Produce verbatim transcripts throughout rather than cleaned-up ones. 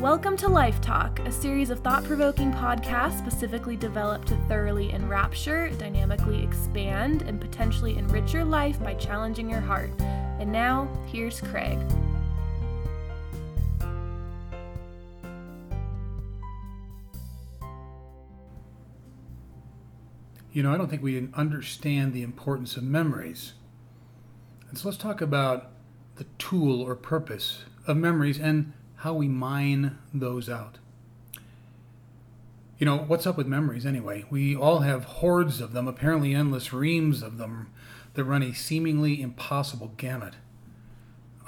Welcome to Life Talk, a series of thought-provoking podcasts specifically developed to thoroughly enrapture, dynamically expand, and potentially enrich your life by challenging your heart. And now, here's Craig. You know, I don't think we understand the importance of memories. And so let's talk about the tool or purpose of memories and how we mine those out. You know, what's up with memories anyway? We all have hordes of them, apparently endless reams of them that run a seemingly impossible gamut.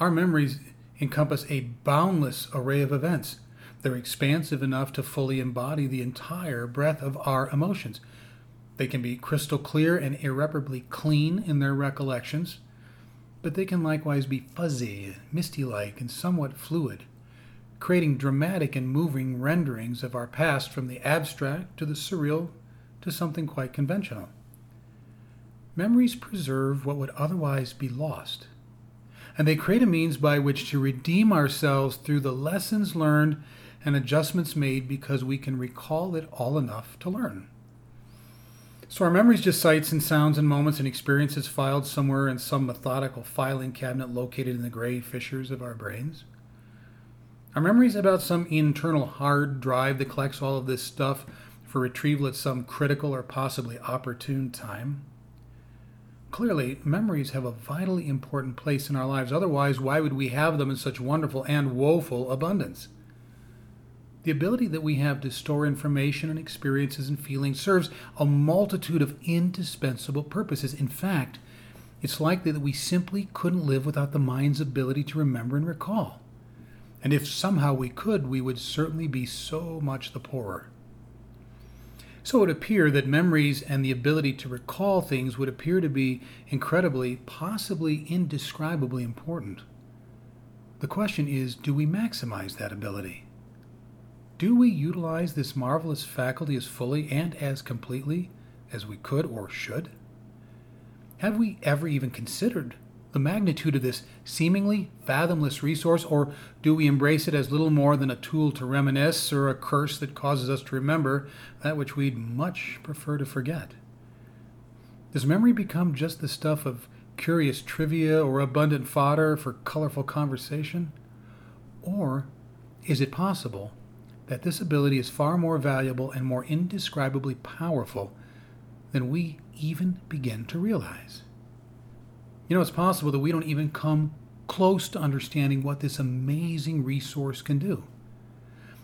Our memories encompass a boundless array of events. They're expansive enough to fully embody the entire breadth of our emotions. They can be crystal clear and irreparably clean in their recollections, but they can likewise be fuzzy, misty-like, and somewhat fluid, creating dramatic and moving renderings of our past from the abstract to the surreal to something quite conventional. Memories preserve what would otherwise be lost, and they create a means by which to redeem ourselves through the lessons learned and adjustments made because we can recall it all enough to learn. So our memories just sights and sounds and moments and experiences filed somewhere in some methodical filing cabinet located in the gray fissures of our brains. Our memories about some internal hard drive that collects all of this stuff for retrieval at some critical or possibly opportune time. Clearly, memories have a vitally important place in our lives. Otherwise, why would we have them in such wonderful and woeful abundance? The ability that we have to store information and experiences and feelings serves a multitude of indispensable purposes. In fact, it's likely that we simply couldn't live without the mind's ability to remember and recall. And if somehow we could, we would certainly be so much the poorer. So it would appear that memories and the ability to recall things would appear to be incredibly, possibly indescribably important. The question is, do we maximize that ability? Do we utilize this marvelous faculty as fully and as completely as we could or should? Have we ever even considered the magnitude of this seemingly fathomless resource, or do we embrace it as little more than a tool to reminisce or a curse that causes us to remember that which we'd much prefer to forget? Does memory become just the stuff of curious trivia or abundant fodder for colorful conversation? Or is it possible that this ability is far more valuable and more indescribably powerful than we even begin to realize? You know, it's possible that we don't even come close to understanding what this amazing resource can do.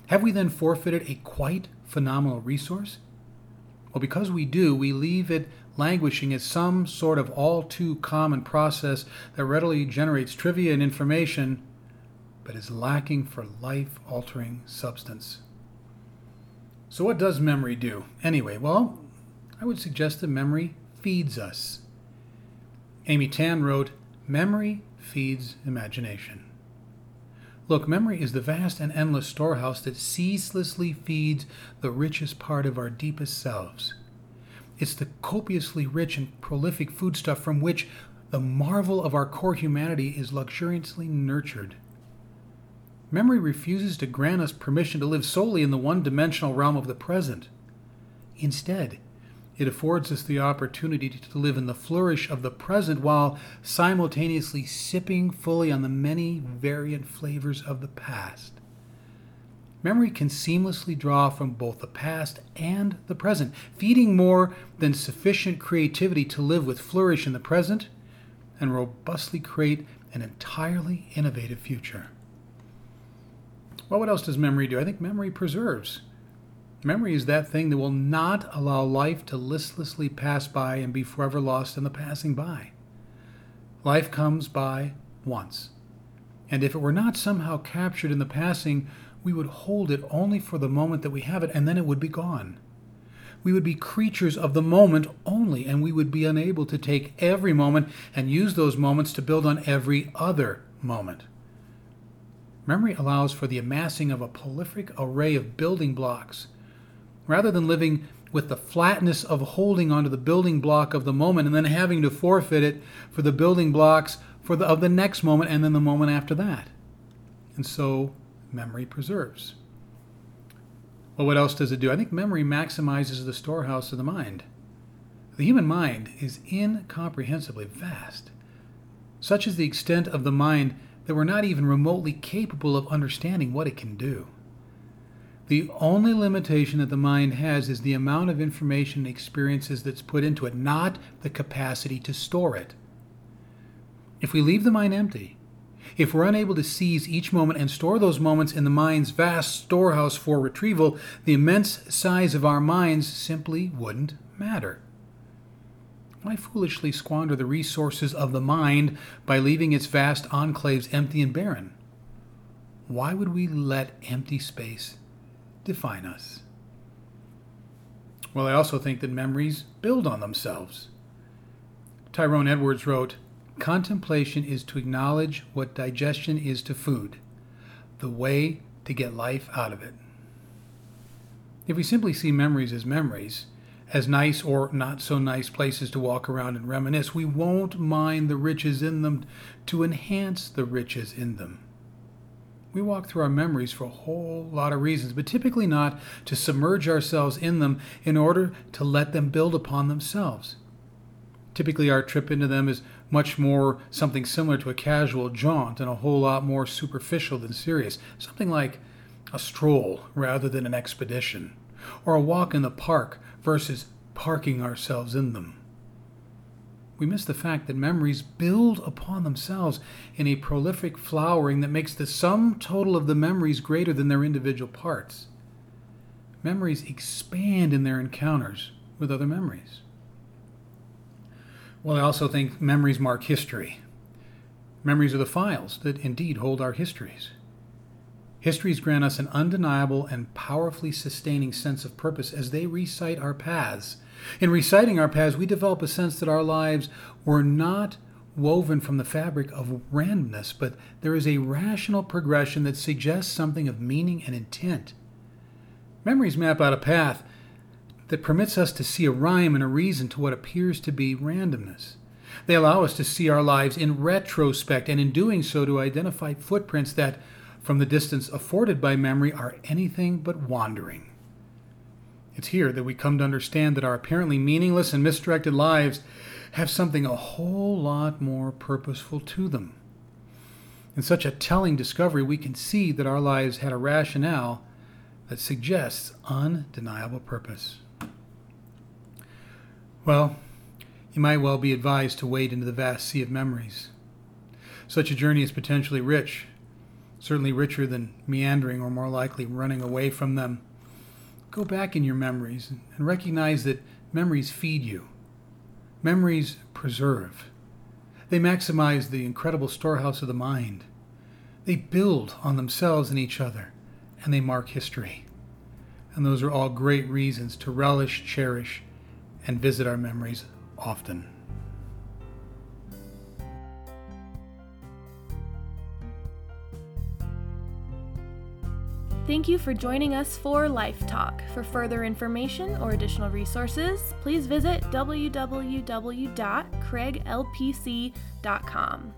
Have we then forfeited a quite phenomenal resource? Well, because we do, we leave it languishing as some sort of all too common process that readily generates trivia and information, but is lacking for life-altering substance. So what does memory do? Anyway, well, I would suggest that memory feeds us. Amy Tan wrote, "Memory feeds imagination." Look, memory is the vast and endless storehouse that ceaselessly feeds the richest part of our deepest selves. It's the copiously rich and prolific foodstuff from which the marvel of our core humanity is luxuriously nurtured. Memory refuses to grant us permission to live solely in the one-dimensional realm of the present. Instead, it affords us the opportunity to live in the flourish of the present while simultaneously sipping fully on the many variant flavors of the past. Memory can seamlessly draw from both the past and the present, feeding more than sufficient creativity to live with flourish in the present and robustly create an entirely innovative future. Well, what else does memory do? I think memory preserves. Memory is that thing that will not allow life to listlessly pass by and be forever lost in the passing by. Life comes by once, and if it were not somehow captured in the passing, we would hold it only for the moment that we have it, and then it would be gone. We would be creatures of the moment only, and we would be unable to take every moment and use those moments to build on every other moment. Memory allows for the amassing of a prolific array of building blocks. Rather than living with the flatness of holding onto the building block of the moment and then having to forfeit it for the building blocks for the, of the next moment and then the moment after that. And so memory preserves. Well, what else does it do? I think memory maximizes the storehouse of the mind. The human mind is incomprehensibly vast. Such is the extent of the mind that we're not even remotely capable of understanding what it can do. The only limitation that the mind has is the amount of information and experiences that's put into it, not the capacity to store it. If we leave the mind empty, if we're unable to seize each moment and store those moments in the mind's vast storehouse for retrieval, the immense size of our minds simply wouldn't matter. Why foolishly squander the resources of the mind by leaving its vast enclaves empty and barren? Why would we let empty space define us? Well, I also think that memories build on themselves. Tyrone Edwards wrote, "Contemplation is to acknowledge what digestion is to food, the way to get life out of it." If we simply see memories as memories, as nice or not so nice places to walk around and reminisce, we won't mind the riches in them to enhance the riches in them. We walk through our memories for a whole lot of reasons, but typically not to submerge ourselves in them in order to let them build upon themselves. Typically, our trip into them is much more something similar to a casual jaunt and a whole lot more superficial than serious, something like a stroll rather than an expedition, or a walk in the park versus parking ourselves in them. We miss the fact that memories build upon themselves in a prolific flowering that makes the sum total of the memories greater than their individual parts. Memories expand in their encounters with other memories. Well, I also think memories mark history. Memories are the files that indeed hold our histories. Histories grant us an undeniable and powerfully sustaining sense of purpose as they recite our paths. In reciting our paths, we develop a sense that our lives were not woven from the fabric of randomness, but there is a rational progression that suggests something of meaning and intent. Memories map out a path that permits us to see a rhyme and a reason to what appears to be randomness. They allow us to see our lives in retrospect, and in doing so to identify footprints that, from the distance afforded by memory, are anything but wandering. It's here that we come to understand that our apparently meaningless and misdirected lives have something a whole lot more purposeful to them. In such a telling discovery, we can see that our lives had a rationale that suggests undeniable purpose. Well, you might well be advised to wade into the vast sea of memories. Such a journey is potentially rich, certainly richer than meandering or more likely running away from them. Go back in your memories and recognize that memories feed you. Memories preserve. They maximize the incredible storehouse of the mind. They build on themselves and each other, and they mark history. And those are all great reasons to relish, cherish, and visit our memories often. Thank you for joining us for Life Talk. For further information or additional resources, please visit w w w dot craig l p c dot com.